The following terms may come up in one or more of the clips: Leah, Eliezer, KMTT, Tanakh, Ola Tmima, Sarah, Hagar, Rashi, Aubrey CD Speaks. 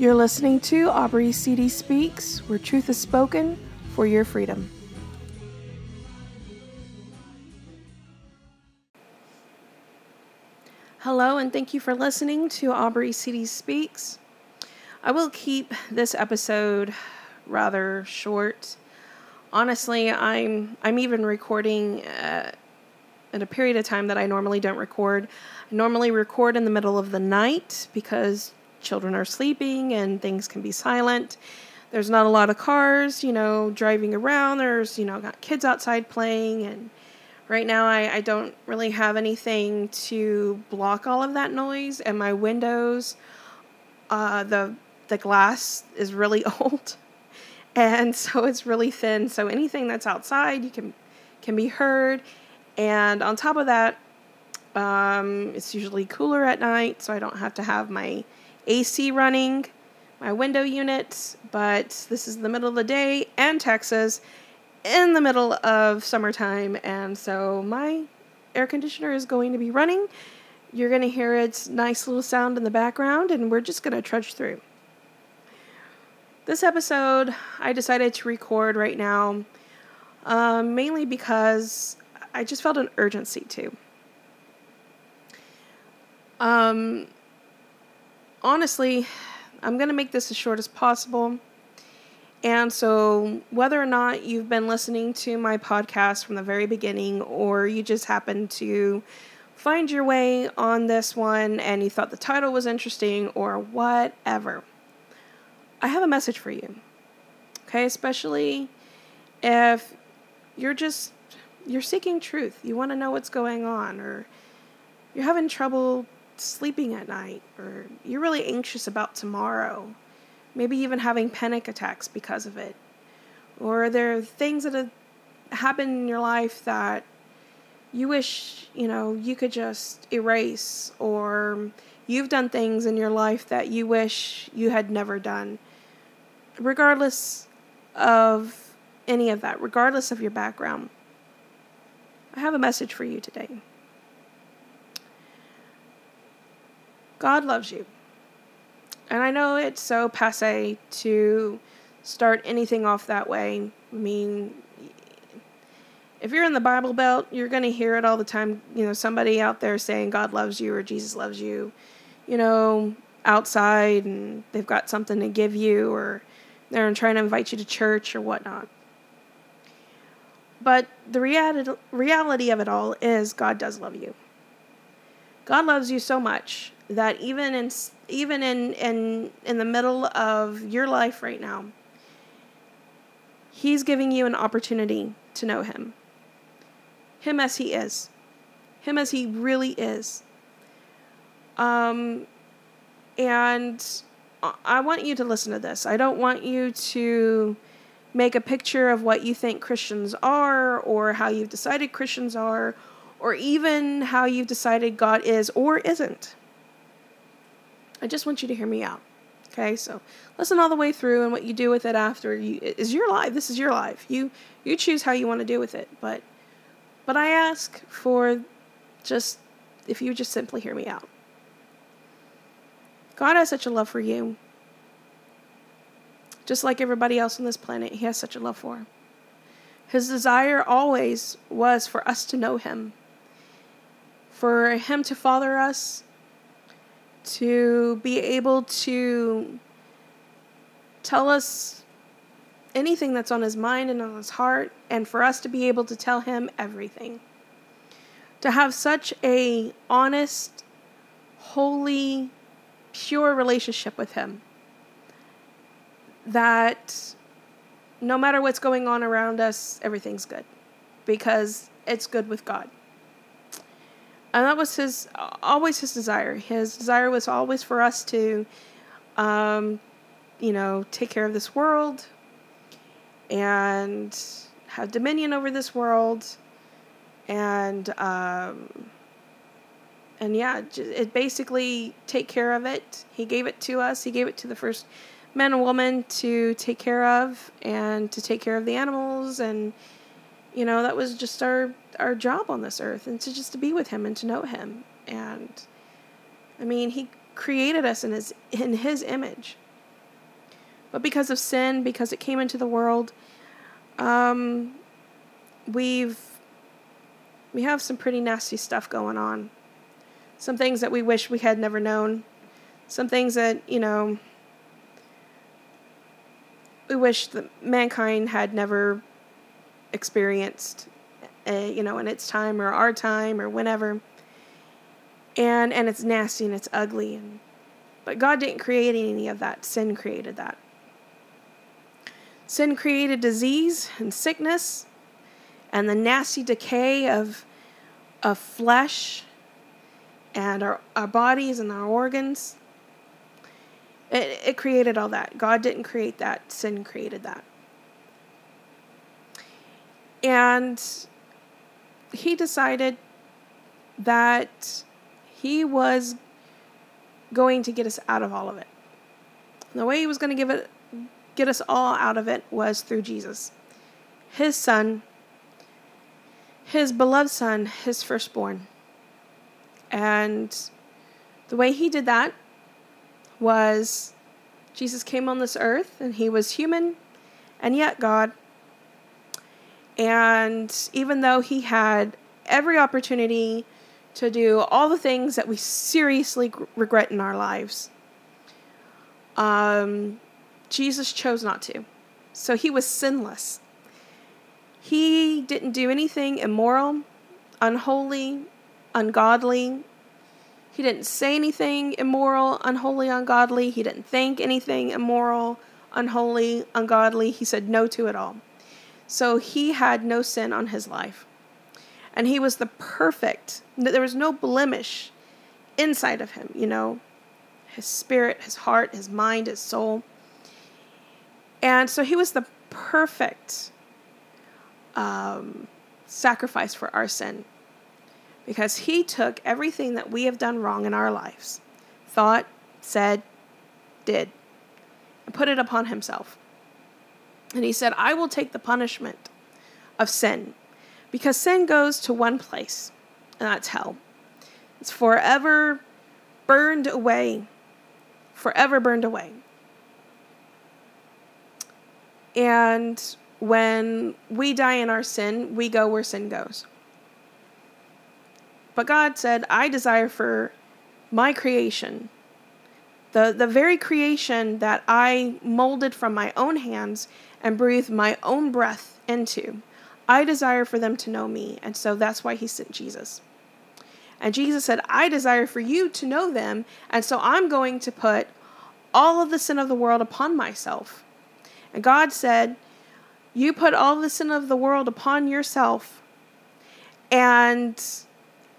You're listening to Aubrey CD Speaks, where truth is spoken for your freedom. Hello, and thank you for listening to Aubrey CD Speaks. I will keep this episode rather short. Honestly, I'm even recording at a period of time that I normally don't record. I normally record in the middle of the night because children are sleeping and things can be silent. There's not a lot of cars, driving around. There's, got kids outside playing. And right now I don't really have anything to block all of that noise. And my windows, the glass is really old. And so it's really thin. So anything that's outside you can be heard. And on top of that, it's usually cooler at night, so I don't have to have my AC running, my window unit, but this is the middle of the day and Texas in the middle of summertime, and so my air conditioner is going to be running. You're going to hear its nice little sound in the background, and we're just going to trudge through. This episode, I decided to record right now, mainly because I just felt an urgency to. Honestly, I'm going to make this as short as possible. And so whether or not you've been listening to my podcast from the very beginning, or you just happened to find your way on this one and you thought the title was interesting or whatever, I have a message for you. Okay, especially if you're seeking truth. You want to know what's going on, or you're having trouble sleeping at night, or you're really anxious about tomorrow, maybe even having panic attacks because of it, or there are things that have happened in your life that you wish, you could just erase, or you've done things in your life that you wish you had never done, regardless of any of that, regardless of your background. I have a message for you today. God loves you. And I know it's so passé to start anything off that way. I mean, if you're in the Bible Belt, you're going to hear it all the time. Somebody out there saying God loves you or Jesus loves you, outside, and they've got something to give you, or they're trying to invite you to church or whatnot. But the reality of it all is God does love you. God loves you so much that even in the middle of your life right now, He's giving you an opportunity to know Him. Him as He is. Him as He really is. And I want you to listen to this. I don't want you to make a picture of what you think Christians are, or how you've decided Christians are, or even how you've decided God is or isn't. I just want you to hear me out. Okay, so listen all the way through, and what you do with it after is your life. This is your life. You choose how you want to deal with it. But I ask for if you just simply hear me out. God has such a love for you. Just like everybody else on this planet, He has such a love for him. His desire always was for us to know Him, for Him to father us, to be able to tell us anything that's on His mind and on His heart, and for us to be able to tell Him everything. To have such a honest, holy, pure relationship with Him, that no matter what's going on around us, everything's good, because it's good with God. And that was always his desire. His desire was always for us to, take care of this world and have dominion over this world. It basically take care of it. He gave it to us. He gave it to the first men and women to take care of, and to take care of the animals, and that was just our job on this earth, and to be with Him and to know Him. And I mean, He created us in His image. But because of sin, because it came into the world, we have some pretty nasty stuff going on. Some things that we wish we had never known. Some things that, you know, we wish that mankind had never experienced, you know, in its time or our time or whenever. And it's nasty and it's ugly. But God didn't create any of that. Sin created that. Sin created disease and sickness and the nasty decay of flesh and our bodies and our organs. It created all that. God didn't create that. Sin created that. And he decided that he was going to get us out of all of it. And the way he was going to get us all out of it was through Jesus. His son, his beloved son, his firstborn. And the way he did that was Jesus came on this earth and he was human and yet God. And even though he had every opportunity to do all the things that we seriously regret in our lives, Jesus chose not to. So he was sinless. He didn't do anything immoral, unholy, ungodly. He didn't say anything immoral, unholy, ungodly. He didn't think anything immoral, unholy, ungodly. He said no to it all. So he had no sin on his life. And he was the perfect. There was no blemish inside of him, you know. His spirit, his heart, his mind, his soul. And so he was the perfect sacrifice for our sin. Because he took everything that we have done wrong in our lives. Thought, said, did. And put it upon himself. And he said, I will take the punishment of sin. Because sin goes to one place, and that's hell. It's forever burned away. Forever burned away. And when we die in our sin, we go where sin goes. But God said, I desire for my creation, the very creation that I molded from my own hands and breathed my own breath into. I desire for them to know me. And so that's why he sent Jesus. And Jesus said, I desire for you to know them. And so I'm going to put all of the sin of the world upon myself. And God said, you put all the sin of the world upon yourself. And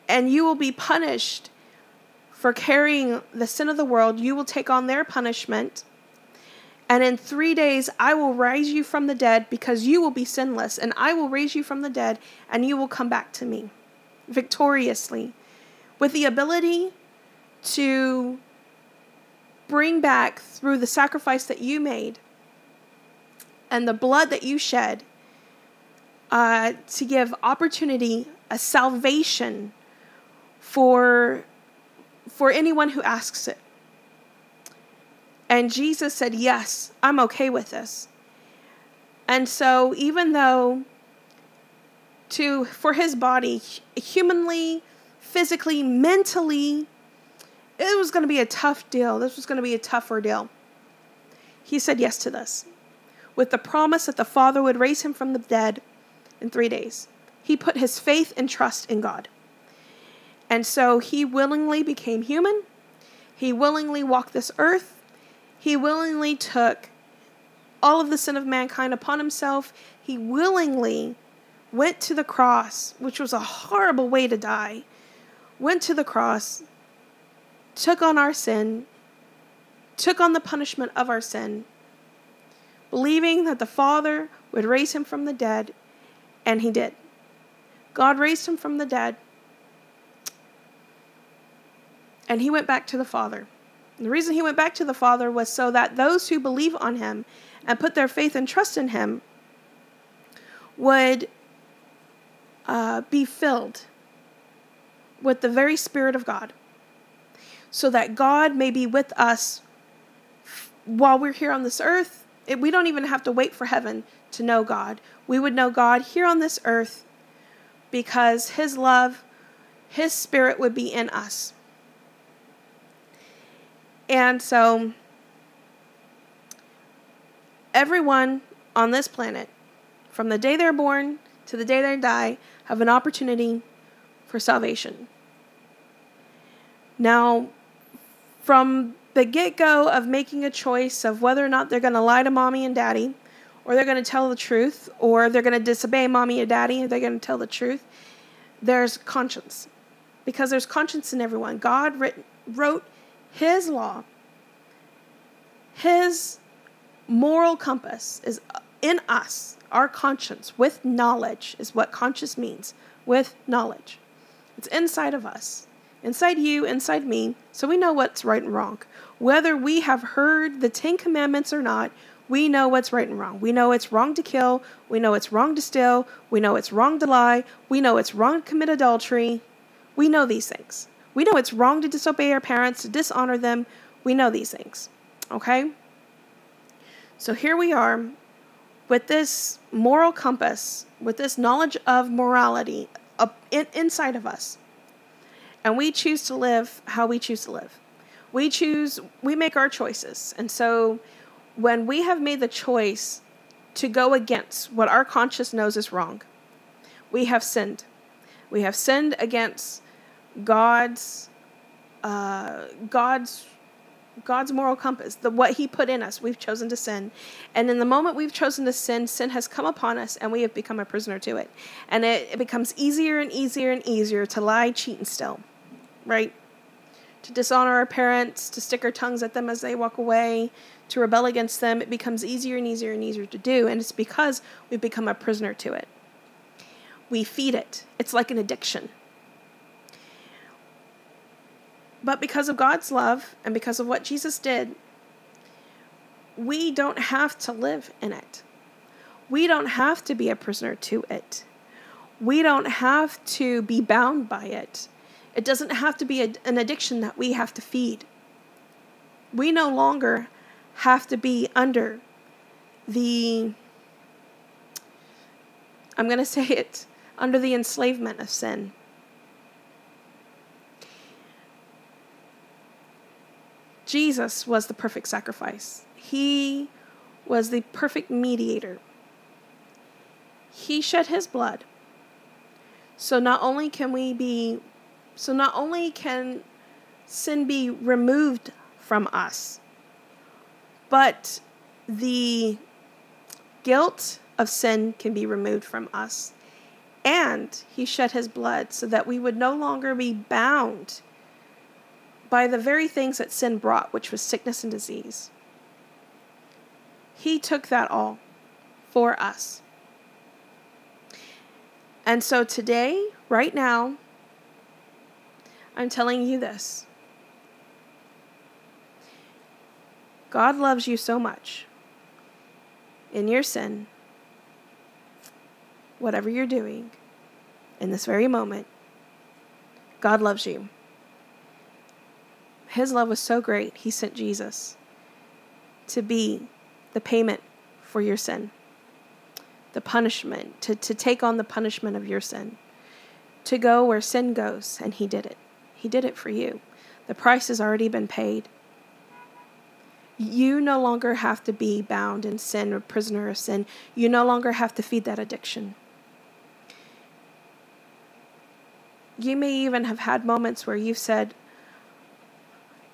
you will be punished for carrying the sin of the world. You will take on their punishment. And in 3 days, I will raise you from the dead because you will be sinless. And I will raise you from the dead and you will come back to me victoriously with the ability to bring back through the sacrifice that you made and the blood that you shed to give opportunity, a salvation for anyone who asks it. And Jesus said, yes, I'm okay with this. And so even though for his body, humanly, physically, mentally, it was going to be a tough deal. This was going to be a tough ordeal. He said yes to this with the promise that the Father would raise him from the dead in 3 days. He put his faith and trust in God. And so he willingly became human. He willingly walked this earth. He willingly took all of the sin of mankind upon himself. He willingly went to the cross, which was a horrible way to die. Went to the cross, took on our sin, took on the punishment of our sin, believing that the Father would raise him from the dead, and he did. God raised him from the dead, and he went back to the Father. The reason he went back to the Father was so that those who believe on him and put their faith and trust in him would be filled with the very Spirit of God, so that God may be with us while we're here on this earth We don't even have to wait for heaven to know God. We would know God here on this earth because his love, his spirit would be in us. And so everyone on this planet, from the day they're born to the day they die, have an opportunity for salvation. Now, from the get-go of making a choice of whether or not they're going to lie to mommy and daddy, or they're going to tell the truth, or they're going to disobey mommy or daddy, or they're going to tell the truth, there's conscience. Because there's conscience in everyone. God wrote his law. His moral compass is in us, our conscience, with knowledge, is what conscience means, with knowledge. It's inside of us, inside you, inside me, so we know what's right and wrong. Whether we have heard the 10 Commandments or not, we know what's right and wrong. We know it's wrong to kill. We know it's wrong to steal. We know it's wrong to lie. We know it's wrong to commit adultery. We know these things. We know it's wrong to disobey our parents, to dishonor them. We know these things, okay? So here we are with this moral compass, with this knowledge of morality inside of us. And we choose to live how we choose to live. We make our choices. And so when we have made the choice to go against what our conscience knows is wrong, we have sinned. We have sinned against God's moral compass, what he put in us. We've chosen to sin. And in the moment we've chosen to sin, sin has come upon us and we have become a prisoner to it. And it becomes easier and easier and easier to lie, cheat, and steal, right? To dishonor our parents, to stick our tongues at them as they walk away, to rebel against them. It becomes easier and easier and easier to do. And it's because we've become a prisoner to it. We feed it. It's like an addiction. But because of God's love and because of what Jesus did, we don't have to live in it. We don't have to be a prisoner to it. We don't have to be bound by it. It doesn't have to be an addiction that we have to feed. We no longer have to be under the, I'm going to say it, under the enslavement of sin. Jesus was the perfect sacrifice. He was the perfect mediator. He shed his blood. So not only can sin be removed from us, but the guilt of sin can be removed from us. And he shed his blood so that we would no longer be bound by the very things that sin brought, which was sickness and disease. He took that all for us. And so today, right now, I'm telling you this. God loves you so much. In your sin, whatever you're doing, in this very moment, God loves you. His love was so great, he sent Jesus to be the payment for your sin, the punishment, to take on the punishment of your sin, to go where sin goes, and he did it. He did it for you. The price has already been paid. You no longer have to be bound in sin or prisoner of sin. You no longer have to feed that addiction. You may even have had moments where you've said,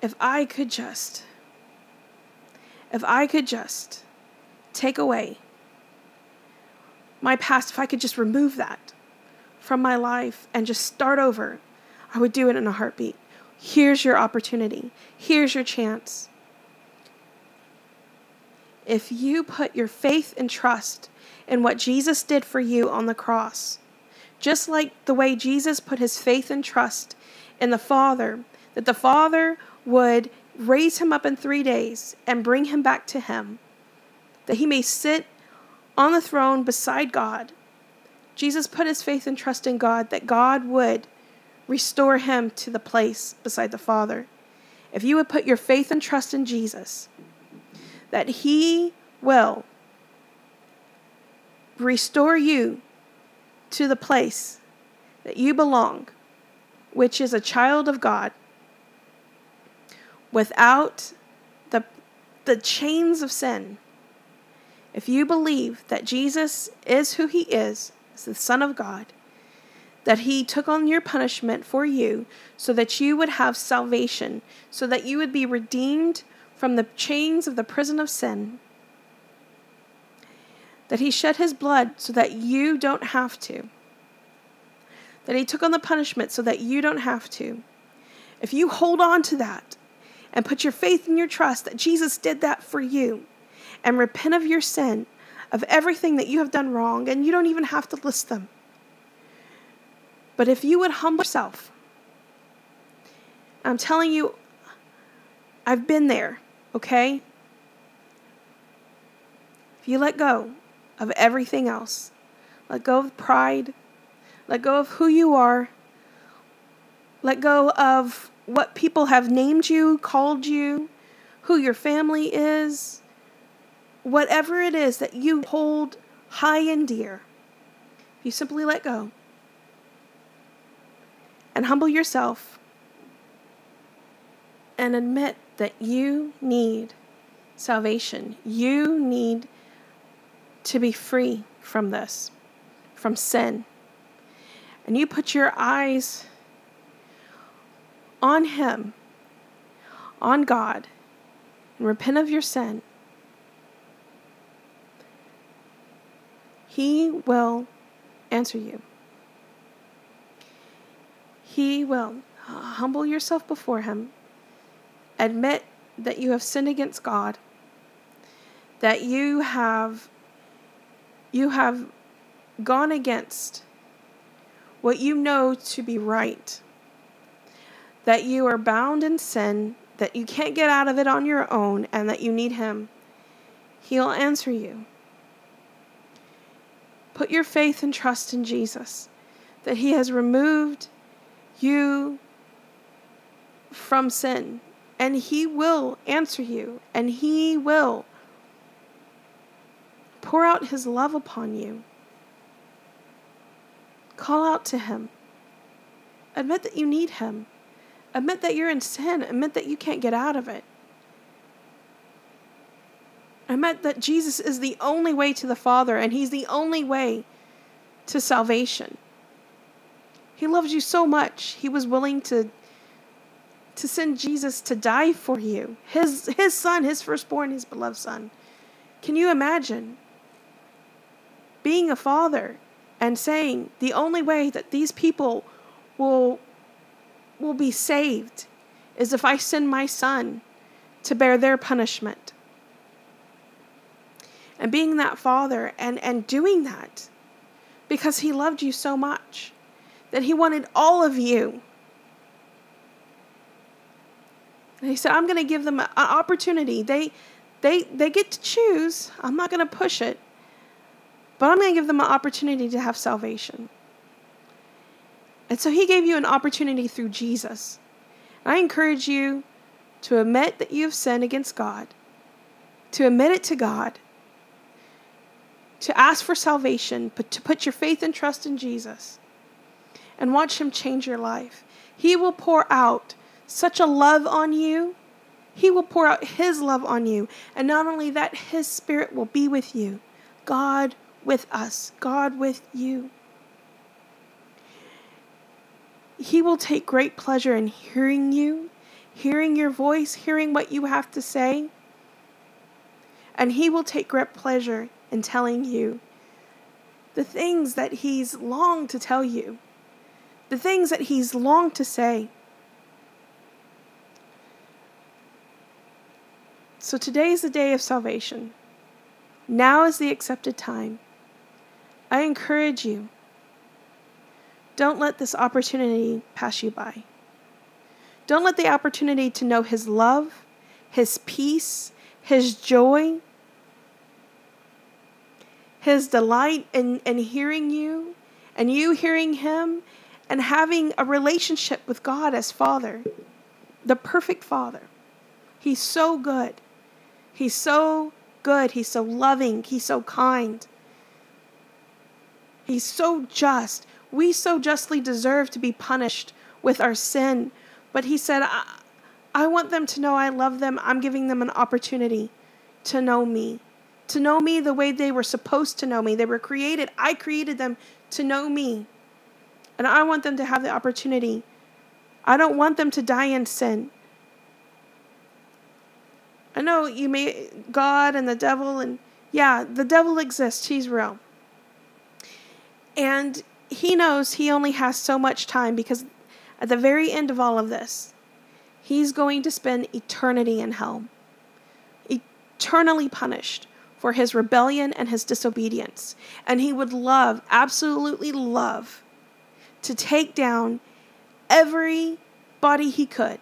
if I could just take away my past, if I could just remove that from my life and just start over, I would do it in a heartbeat. Here's your opportunity. Here's your chance. If you put your faith and trust in what Jesus did for you on the cross, just like the way Jesus put his faith and trust in the Father, that the Father would raise him up in 3 days and bring him back to him, that he may sit on the throne beside God. Jesus put his faith and trust in God, that God would restore him to the place beside the Father. If you would put your faith and trust in Jesus, that he will restore you to the place that you belong, which is a child of God, without the chains of sin. If you believe that Jesus is who he is, as the Son of God, that he took on your punishment for you so that you would have salvation, so that you would be redeemed from the chains of the prison of sin, that he shed his blood so that you don't have to, that he took on the punishment so that you don't have to. If you hold on to that and put your faith and your trust that Jesus did that for you and repent of your sin, of everything that you have done wrong, and you don't even have to list them. But if you would humble yourself, I'm telling you, I've been there, okay? If you let go of everything else, let go of pride, let go of who you are. Let go of what people have named you, called you, who your family is. Whatever it is that you hold high and dear. If you simply let go and humble yourself and admit that you need salvation. You need to be free from this, from sin. And you put your eyes on him, on God, and repent of your sin. He will answer you. He will. Humble yourself before him. Admit that you have sinned against God, that you have gone against what you know to be right, that you are bound in sin, that you can't get out of it on your own, and that you need him. He'll answer you. Put your faith and trust in Jesus, that he has removed you from sin, and he will answer you, and he will pour out his love upon you. Call out to him. Admit that you need him. Admit that you're in sin. Admit that you can't get out of it. Admit that Jesus is the only way to the Father, and he's the only way to salvation. He loves you so much. He was willing to send Jesus to die for you. His son, his firstborn, his beloved son. Can you imagine being a father and saying the only way that these people will be saved is if I send my son to bear their punishment? And being that father and doing that because he loved you so much that he wanted all of you. And he said, I'm going to give them an opportunity. They get to choose. I'm not going to push it. But I'm going to give them an opportunity to have salvation. And so he gave you an opportunity through Jesus. And I encourage you to admit that you have sinned against God, to admit it to God, to ask for salvation, but to put your faith and trust in Jesus and watch him change your life. He will pour out such a love on you. He will pour out his love on you. And not only that, his spirit will be with you. God with us. God with you. He will take great pleasure in hearing you, hearing your voice, hearing what you have to say. And he will take great pleasure in telling you the things that he's longed to tell you, the things that he's longed to say. So today is the day of salvation. Now is the accepted time. I encourage you, don't let this opportunity pass you by. Don't let the opportunity to know his love, his peace, his joy, his delight in hearing you, and you hearing him, and having a relationship with God as Father, the perfect Father. He's so good. He's so good. He's so loving. He's so kind. He's so just. We so justly deserve to be punished with our sin. But he said, I want them to know I love them. I'm giving them an opportunity to know me. To know me the way they were supposed to know me. They were created. I created them to know me. And I want them to have the opportunity. I don't want them to die in sin. I know you may, God and the devil, and yeah, the devil exists. He's real. And he knows he only has so much time, because at the very end of all of this, he's going to spend eternity in hell, eternally punished for his rebellion and his disobedience. And he would love, absolutely love, to take down everybody he could.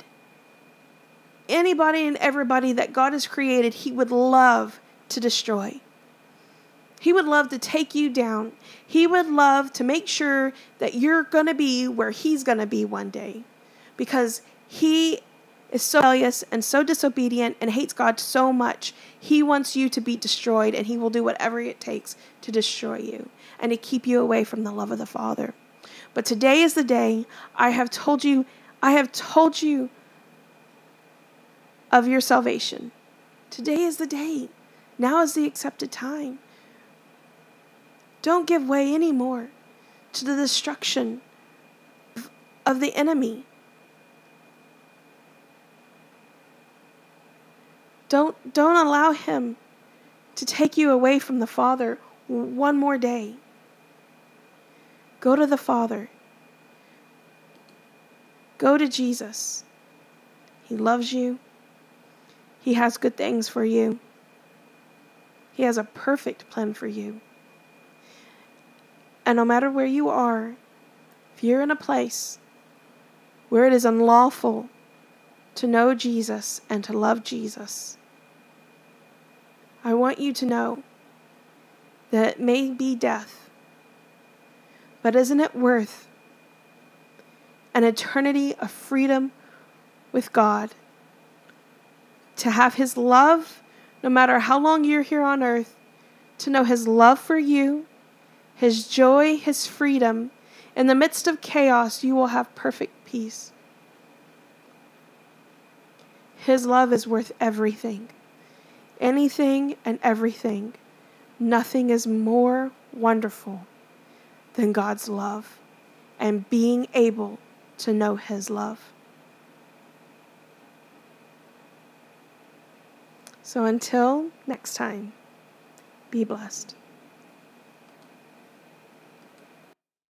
Anybody and everybody that God has created, he would love to destroy. He would love to take you down. He would love to make sure that you're going to be where he's going to be one day, because he is so rebellious and so disobedient and hates God so much. He wants you to be destroyed, and he will do whatever it takes to destroy you and to keep you away from the love of the Father. But today is the day. I have told you of your salvation. Today is the day. Now is the accepted time. Don't give way anymore to the destruction of the enemy. Don't allow him to take you away from the Father one more day. Go to the Father. Go to Jesus. He loves you. He has good things for you. He has a perfect plan for you. And no matter where you are, if you're in a place where it is unlawful to know Jesus and to love Jesus, I want you to know that it may be death, but isn't it worth an eternity of freedom with God to have his love, no matter how long you're here on earth, to know his love for you, his joy, his freedom. In the midst of chaos, you will have perfect peace. His love is worth everything, anything and everything. Nothing is more wonderful than God's love and being able to know his love. So until next time, be blessed.